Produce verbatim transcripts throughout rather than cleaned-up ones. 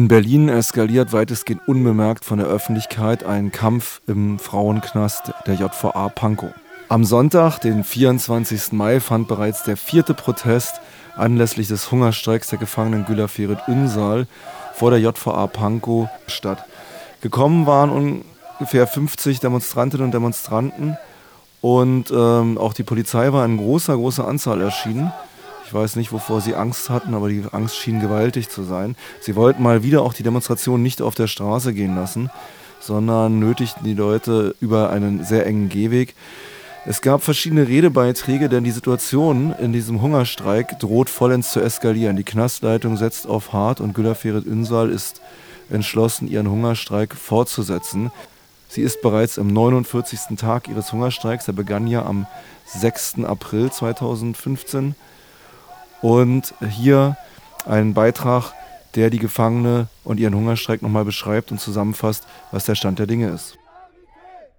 In Berlin eskaliert weitestgehend unbemerkt von der Öffentlichkeit ein Kampf im Frauenknast der J V A Pankow. Am Sonntag, den vierundzwanzigsten Mai, fand bereits der vierte Protest anlässlich des Hungerstreiks der Gefangenen Gülaferit Ünsal vor der J V A Pankow statt. Gekommen waren ungefähr fünfzig Demonstrantinnen und Demonstranten und ähm, auch die Polizei war in großer, großer Anzahl erschienen. Ich weiß nicht, wovor sie Angst hatten, aber die Angst schien gewaltig zu sein. Sie wollten mal wieder auch die Demonstration nicht auf der Straße gehen lassen, sondern nötigten die Leute über einen sehr engen Gehweg. Es gab verschiedene Redebeiträge, denn die Situation in diesem Hungerstreik droht vollends zu eskalieren. Die Knastleitung setzt auf hart und Gülaferit Ünsal ist entschlossen, ihren Hungerstreik fortzusetzen. Sie ist bereits am neunundvierzigsten Tag ihres Hungerstreiks. Der begann ja am sechsten April zweitausendfünfzehn. Und hier ein Beitrag, der die Gefangene und ihren Hungerstreik nochmal beschreibt und zusammenfasst, was der Stand der Dinge ist.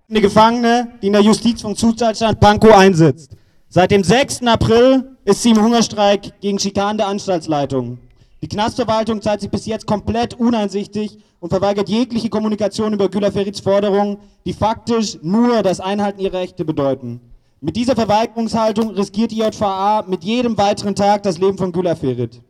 Eine Gefangene, die in der Justizvollzugsanstalt Pankow einsitzt. Seit dem sechsten April ist sie im Hungerstreik gegen Schikanen der Anstaltsleitung. Die Knastverwaltung zeigt sich bis jetzt komplett uneinsichtig und verweigert jegliche Kommunikation über Gülaferits Forderungen, die faktisch nur das Einhalten ihrer Rechte bedeuten. Mit dieser Verweigerungshaltung riskiert die J V A mit jedem weiteren Tag das Leben von Gülaferit.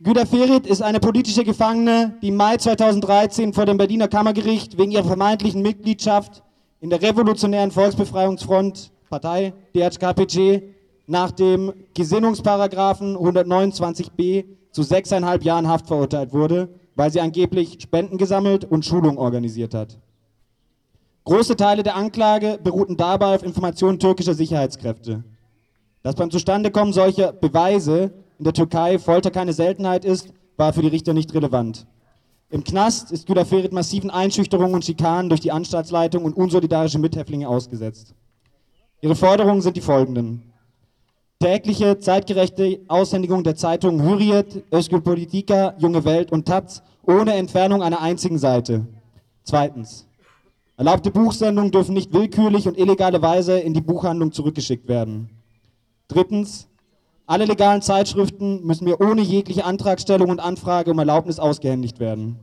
Gülaferit ist eine politische Gefangene, die im Mai zweitausenddreizehn vor dem Berliner Kammergericht wegen ihrer vermeintlichen Mitgliedschaft in der Revolutionären Volksbefreiungsfront, Partei D H K P G, nach dem Gesinnungsparagrafen hundertneunundzwanzig b zu sechseinhalb Jahren Haft verurteilt wurde, weil sie angeblich Spenden gesammelt und Schulungen organisiert hat. Große Teile der Anklage beruhten dabei auf Informationen türkischer Sicherheitskräfte. Dass beim Zustandekommen solcher Beweise in der Türkei Folter keine Seltenheit ist, war für die Richter nicht relevant. Im Knast ist Gülaferit massiven Einschüchterungen und Schikanen durch die Anstaltsleitung und unsolidarische Mithäftlinge ausgesetzt. Ihre Forderungen sind die folgenden: tägliche, zeitgerechte Aushändigung der Zeitungen Hürriyet, Özgür Politika, Junge Welt und Taz ohne Entfernung einer einzigen Seite. Zweitens: erlaubte Buchsendungen dürfen nicht willkürlich und illegale Weise in die Buchhandlung zurückgeschickt werden. Drittens: alle legalen Zeitschriften müssen mir ohne jegliche Antragstellung und Anfrage um Erlaubnis ausgehändigt werden.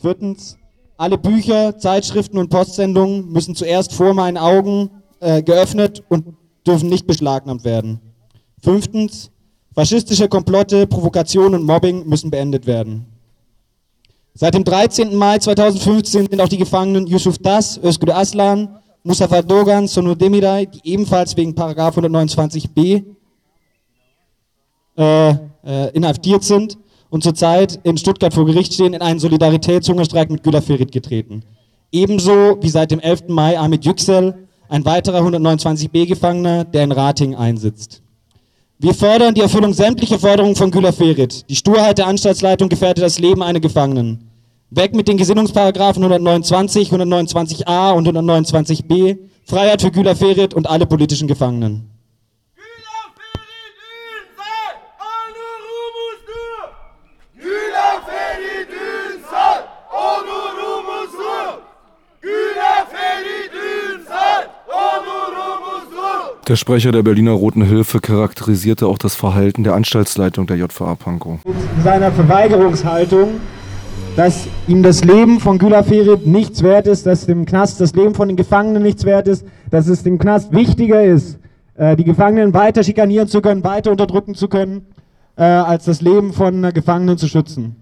Viertens: alle Bücher, Zeitschriften und Postsendungen müssen zuerst vor meinen Augen äh, geöffnet und dürfen nicht beschlagnahmt werden. Fünftens: faschistische Komplotte, Provokationen und Mobbing müssen beendet werden. Seit dem dreizehnten Mai zweitausendfünfzehn sind auch die Gefangenen Yusuf Taş, Özgür Aslan, Mustafa Dogan, Sonu Demiray, die ebenfalls wegen Paragraf hundertneunundzwanzig b äh, äh, inhaftiert sind und zurzeit in Stuttgart vor Gericht stehen, in einen Solidaritätshungerstreik mit Gülaferit getreten. Ebenso wie seit dem elften Mai Ahmed Yüksel, ein weiterer hundertneunundzwanzig b-Gefangener, der in Ratingen einsitzt. Wir fordern die Erfüllung sämtlicher Forderungen von Gülaferit. Die Sturheit der Anstaltsleitung gefährdet das Leben einer Gefangenen. Weg mit den Gesinnungsparagrafen hundertneunundzwanzig, hundertneunundzwanzig a und hundertneunundzwanzig b. Freiheit für Gülaferit und alle politischen Gefangenen. Der Sprecher der Berliner Roten Hilfe charakterisierte auch das Verhalten der Anstaltsleitung der J V A Pankow. In seiner Verweigerungshaltung, dass ihm das Leben von Gülaferit nichts wert ist, dass dem Knast das Leben von den Gefangenen nichts wert ist, dass es dem Knast wichtiger ist, die Gefangenen weiter schikanieren zu können, weiter unterdrücken zu können, als das Leben von Gefangenen zu schützen.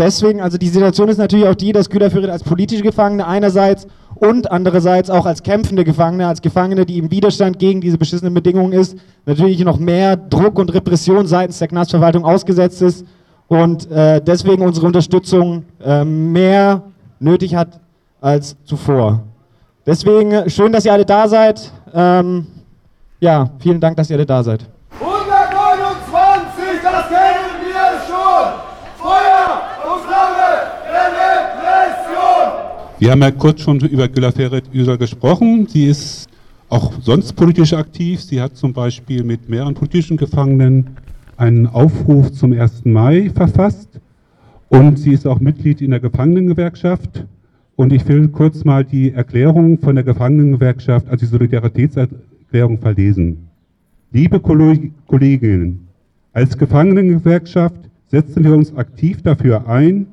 Deswegen, also die Situation ist natürlich auch die, dass Gülaferit als politische Gefangene einerseits und andererseits auch als kämpfende Gefangene, als Gefangene, die im Widerstand gegen diese beschissenen Bedingungen ist, natürlich noch mehr Druck und Repression seitens der Knastverwaltung ausgesetzt ist und äh, deswegen unsere Unterstützung äh, mehr nötig hat als zuvor. Deswegen, schön, dass ihr alle da seid. Ähm, ja, vielen Dank, dass ihr alle da seid. Wir haben ja kurz schon über Gülaferit Ünsal gesprochen. Sie ist auch sonst politisch aktiv. Sie hat zum Beispiel mit mehreren politischen Gefangenen einen Aufruf zum ersten Mai verfasst. Und sie ist auch Mitglied in der Gefangenengewerkschaft. Und ich will kurz mal die Erklärung von der Gefangenengewerkschaft, also die Solidaritätserklärung, verlesen. Liebe Kolleginnen, als Gefangenengewerkschaft setzten wir uns aktiv dafür ein,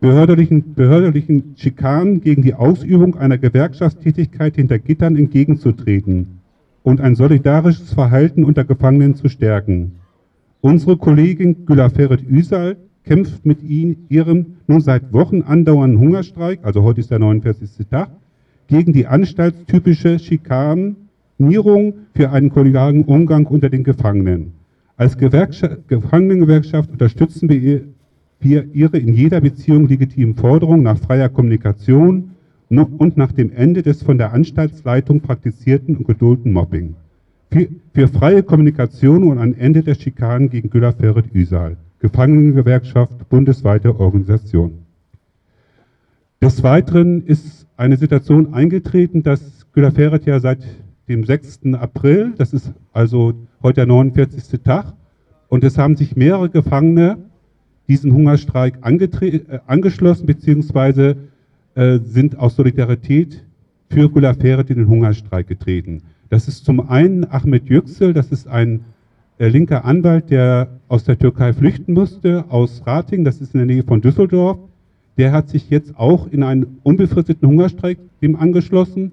behördlichen, behördlichen Schikanen gegen die Ausübung einer Gewerkschaftstätigkeit hinter Gittern entgegenzutreten und ein solidarisches Verhalten unter Gefangenen zu stärken. Unsere Kollegin Gülaferit Ünsal kämpft mit ihnen, ihrem nun seit Wochen andauernden Hungerstreik, also heute ist der neunundvierzigste Tag, gegen die anstaltstypische Schikanierung für einen kollegialen Umgang unter den Gefangenen. Als Gefangenengewerkschaft unterstützen wir ihre in jeder Beziehung legitimen Forderung nach freier Kommunikation und nach dem Ende des von der Anstaltsleitung praktizierten und geduldeten Mobbing. Für freie Kommunikation und ein Ende der Schikanen gegen Gülaferit Ünsal. Gefangenengewerkschaft, bundesweite Organisation. Des Weiteren ist eine Situation eingetreten, dass Gülaferit ja seit dem sechsten April, das ist also heute der neunundvierzigste Tag, und es haben sich mehrere Gefangene diesen Hungerstreik angetre- äh, angeschlossen, beziehungsweise äh, sind aus Solidarität für Gülaferit in den Hungerstreik getreten. Das ist zum einen Ahmed Yüksel, das ist ein äh, linker Anwalt, der aus der Türkei flüchten musste, aus Rating, das ist in der Nähe von Düsseldorf. Der hat sich jetzt auch in einen unbefristeten Hungerstreik dem angeschlossen.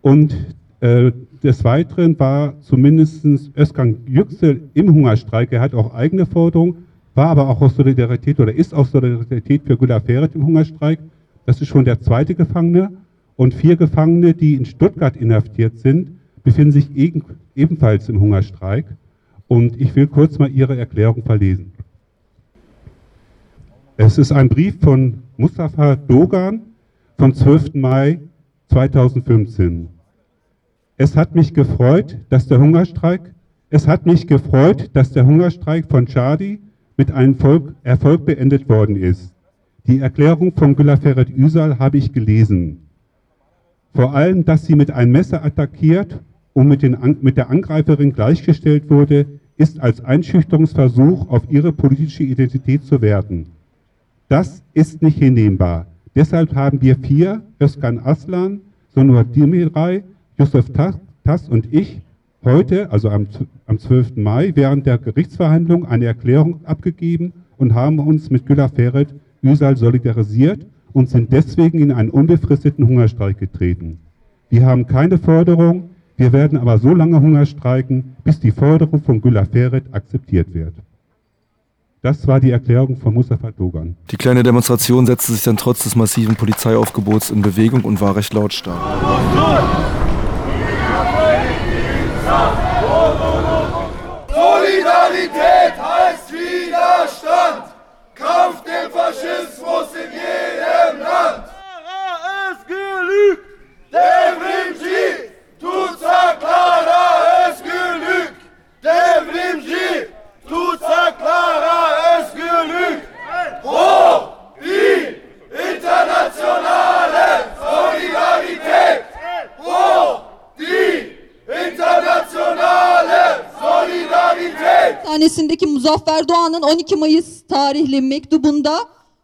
Und äh, des Weiteren war zumindest Özkan Yüksel im Hungerstreik, er hat auch eigene Forderungen, war aber auch aus Solidarität oder ist aus Solidarität für Gülaferit im Hungerstreik. Das ist schon der zweite Gefangene. Und vier Gefangene, die in Stuttgart inhaftiert sind, befinden sich ebenfalls im Hungerstreik. Und ich will kurz mal Ihre Erklärung verlesen. Es ist ein Brief von Mustafa Dogan vom zwölften Mai zweitausendfünfzehn. Es hat mich gefreut, dass der Hungerstreik, es hat mich gefreut, dass der Hungerstreik von Chadi mit einem Volk, Erfolg beendet worden ist. Die Erklärung von Gülaferit Ünsal habe ich gelesen. Vor allem, dass sie mit einem Messer attackiert und mit, den, mit der Angreiferin gleichgestellt wurde, ist als Einschüchterungsversuch auf ihre politische Identität zu werten. Das ist nicht hinnehmbar. Deshalb haben wir vier, Özkan Aslan, Sonu Demiray, Yusuf Taş und ich, heute, also am, am zwölften Mai, während der Gerichtsverhandlung eine Erklärung abgegeben und haben uns mit Gülaferit Ünsal solidarisiert und sind deswegen in einen unbefristeten Hungerstreik getreten. Wir haben keine Forderung, wir werden aber so lange Hungerstreiken, bis die Forderung von Gülaferit akzeptiert wird. Das war die Erklärung von Mustafa Dogan. Die kleine Demonstration setzte sich dann trotz des massiven Polizeiaufgebots in Bewegung und war recht lautstark. Solidarität heißt Widerstand, Kampf dem Faschismus in jedem Land. Clara es genügt, devrimci, tutsa Clara es genügt, devrimci, tutsa Clara es genügt. Hoch die internationale Solidarität, hoch die internationale Solidarität. Tanesindeki Muzaffer Doğan'ın on iki Mayıs tarihli mektubunda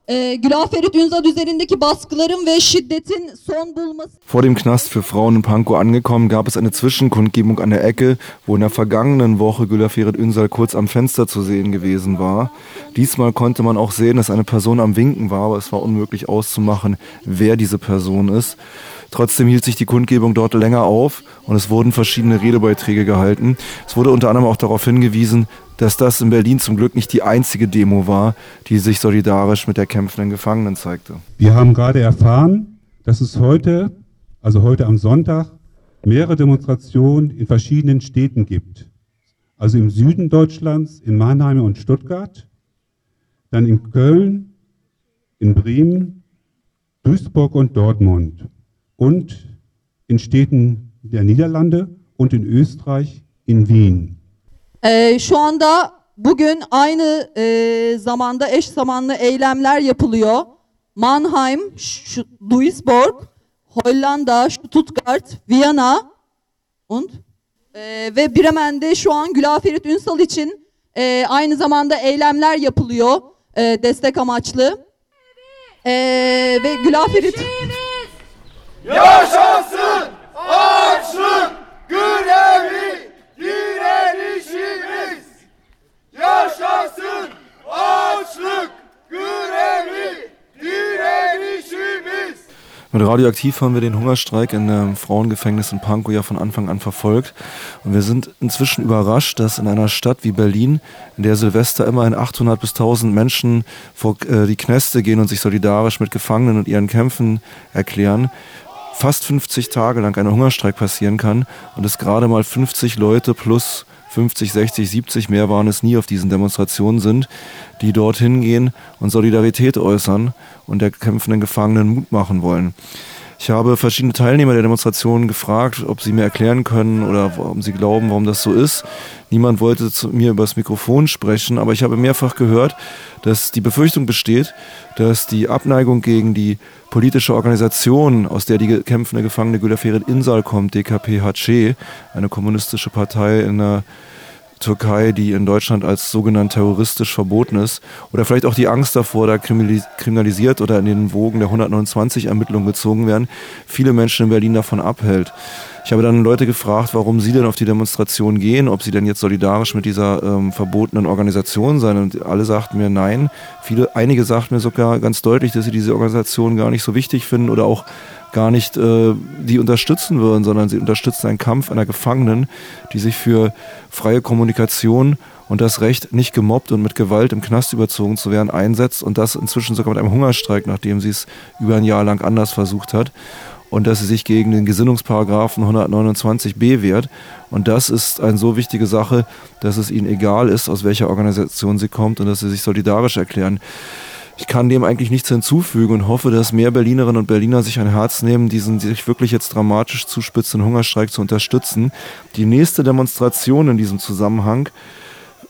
e, Gülaferit Ünsal üzerindeki baskıların ve şiddetin son bulması. Vor dem Knast für Frauen in Pankow angekommen, gab es eine Zwischenkundgebung an der Ecke, wo in der vergangenen Woche Gülaferit Ünsal kurz am Fenster zu sehen gewesen war. Diesmal konnte man auch sehen, dass eine Person am Winken war, aber es war unmöglich auszumachen, wer diese Person ist. Trotzdem hielt sich die Kundgebung dort länger auf und es wurden verschiedene Redebeiträge gehalten. Es wurde unter anderem auch darauf hingewiesen, dass das in Berlin zum Glück nicht die einzige Demo war, die sich solidarisch mit der kämpfenden Gefangenen zeigte. Wir haben gerade erfahren, dass es heute, also heute am Sonntag, mehrere Demonstrationen in verschiedenen Städten gibt. Also im Süden Deutschlands, in Mannheim und Stuttgart, dann in Köln, in Bremen, Duisburg und Dortmund. Und in Städten der Niederlande und in Österreich, in Wien. Ee, şu anda bugün aynı e, zamanda eş zamanlı eylemler yapılıyor. Mannheim, Sch- Duisburg, Hollanda, Stuttgart, Viyana und e, ve Bremen'de şu an Gülaferit Ünsal için e, aynı zamanda eylemler yapılıyor e, destek amaçlı e, ve Gülaferit Yaşasın açlık grevi direnişimiz! Yaşasın açlık! Mit Radio Aktiv haben wir den Hungerstreik in einem Frauengefängnis in Pankow ja von Anfang an verfolgt. Und wir sind inzwischen überrascht, dass in einer Stadt wie Berlin, in der Silvester immerhin achthundert bis tausend Menschen vor die Kneste gehen und sich solidarisch mit Gefangenen und ihren Kämpfen erklären, fast fünfzig Tage lang ein Hungerstreik passieren kann und es gerade mal fünfzig Leute plus fünfzig, sechzig, siebzig, mehr waren es nie auf diesen Demonstrationen sind, die dorthin gehen und Solidarität äußern und der kämpfenden Gefangenen Mut machen wollen. Ich habe verschiedene Teilnehmer der Demonstrationen gefragt, ob sie mir erklären können oder warum sie glauben, warum das so ist. Niemand wollte zu mir übers Mikrofon sprechen, aber ich habe mehrfach gehört, dass die Befürchtung besteht, dass die Abneigung gegen die politische Organisation, aus der die kämpfende Gefangene Gülaferit Ünsal kommt, D K P G, eine kommunistische Partei in der Türkei, die in Deutschland als sogenannt terroristisch verboten ist, oder vielleicht auch die Angst davor, da kriminalisiert oder in den Wogen der hundertneunundzwanzig Ermittlungen gezogen werden, viele Menschen in Berlin davon abhält. Ich habe dann Leute gefragt, warum sie denn auf die Demonstration gehen, ob sie denn jetzt solidarisch mit dieser ähm, verbotenen Organisation sein, und alle sagten mir nein. Viele, einige sagten mir sogar ganz deutlich, dass sie diese Organisation gar nicht so wichtig finden oder auch gar nicht äh, die unterstützen würden, sondern sie unterstützen einen Kampf einer Gefangenen, die sich für freie Kommunikation und das Recht, nicht gemobbt und mit Gewalt im Knast überzogen zu werden, einsetzt, und das inzwischen sogar mit einem Hungerstreik, nachdem sie es über ein Jahr lang anders versucht hat, und dass sie sich gegen den Gesinnungsparagrafen hundertneunundzwanzig b wehrt, und das ist eine so wichtige Sache, dass es ihnen egal ist, aus welcher Organisation sie kommt, und dass sie sich solidarisch erklären. Ich kann dem eigentlich nichts hinzufügen und hoffe, dass mehr Berlinerinnen und Berliner sich ein Herz nehmen, diesen sich wirklich jetzt dramatisch zuspitzenden Hungerstreik zu unterstützen. Die nächste Demonstration in diesem Zusammenhang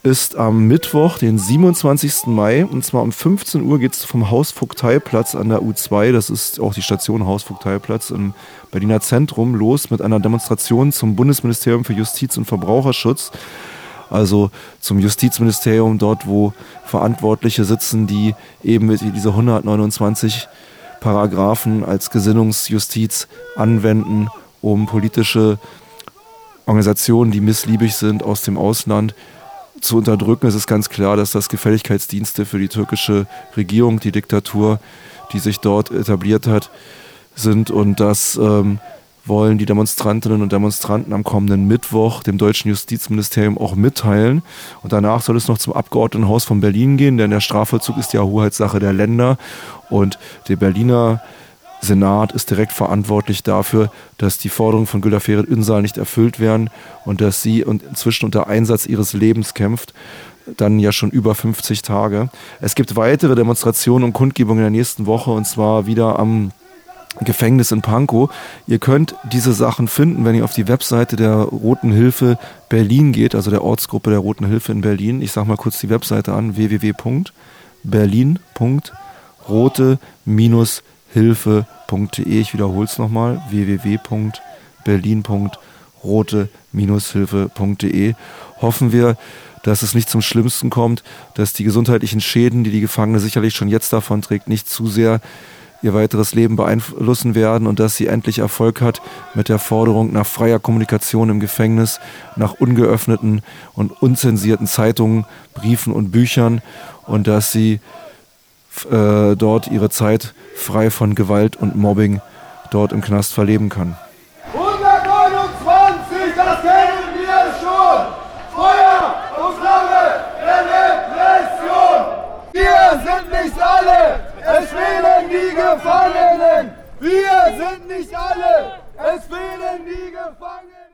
ist am Mittwoch, den siebenundzwanzigsten Mai, und zwar um fünfzehn Uhr geht es vom Hausvogteiplatz an der U zwei, das ist auch die Station Hausvogteiplatz im Berliner Zentrum, los mit einer Demonstration zum Bundesministerium für Justiz und Verbraucherschutz. Also zum Justizministerium, dort wo Verantwortliche sitzen, die eben mit diese hundertneunundzwanzig Paragraphen als Gesinnungsjustiz anwenden, um politische Organisationen, die missliebig sind, aus dem Ausland zu unterdrücken. Es ist ganz klar, dass das Gefälligkeitsdienste für die türkische Regierung, die Diktatur, die sich dort etabliert hat, sind, und das ähm, wollen die Demonstrantinnen und Demonstranten am kommenden Mittwoch dem deutschen Justizministerium auch mitteilen. Und danach soll es noch zum Abgeordnetenhaus von Berlin gehen, denn der Strafvollzug ist ja Hoheitssache der Länder, und der Berliner Senat ist direkt verantwortlich dafür, dass die Forderungen von Gülaferit Ünsal nicht erfüllt werden und dass sie inzwischen unter Einsatz ihres Lebens kämpft, dann ja schon über fünfzig Tage. Es gibt weitere Demonstrationen und Kundgebungen in der nächsten Woche, und zwar wieder am Gefängnis in Pankow. Ihr könnt diese Sachen finden, wenn ihr auf die Webseite der Roten Hilfe Berlin geht, also der Ortsgruppe der Roten Hilfe in Berlin. Ich sage mal kurz die Webseite an, w w w punkt berlin punkt rote Hilfe punkt de. Ich wiederhole es nochmal, w w w punkt berlin punkt rote Hilfe punkt de. Hoffen wir, dass es nicht zum Schlimmsten kommt, dass die gesundheitlichen Schäden, die die Gefangene sicherlich schon jetzt davon trägt, nicht zu sehr ihr weiteres Leben beeinflussen werden, und dass sie endlich Erfolg hat mit der Forderung nach freier Kommunikation im Gefängnis, nach ungeöffneten und unzensierten Zeitungen, Briefen und Büchern, und dass sie äh, dort ihre Zeit frei von Gewalt und Mobbing dort im Knast verleben kann. Wir sind nicht alle, es fehlen die Gefangenen.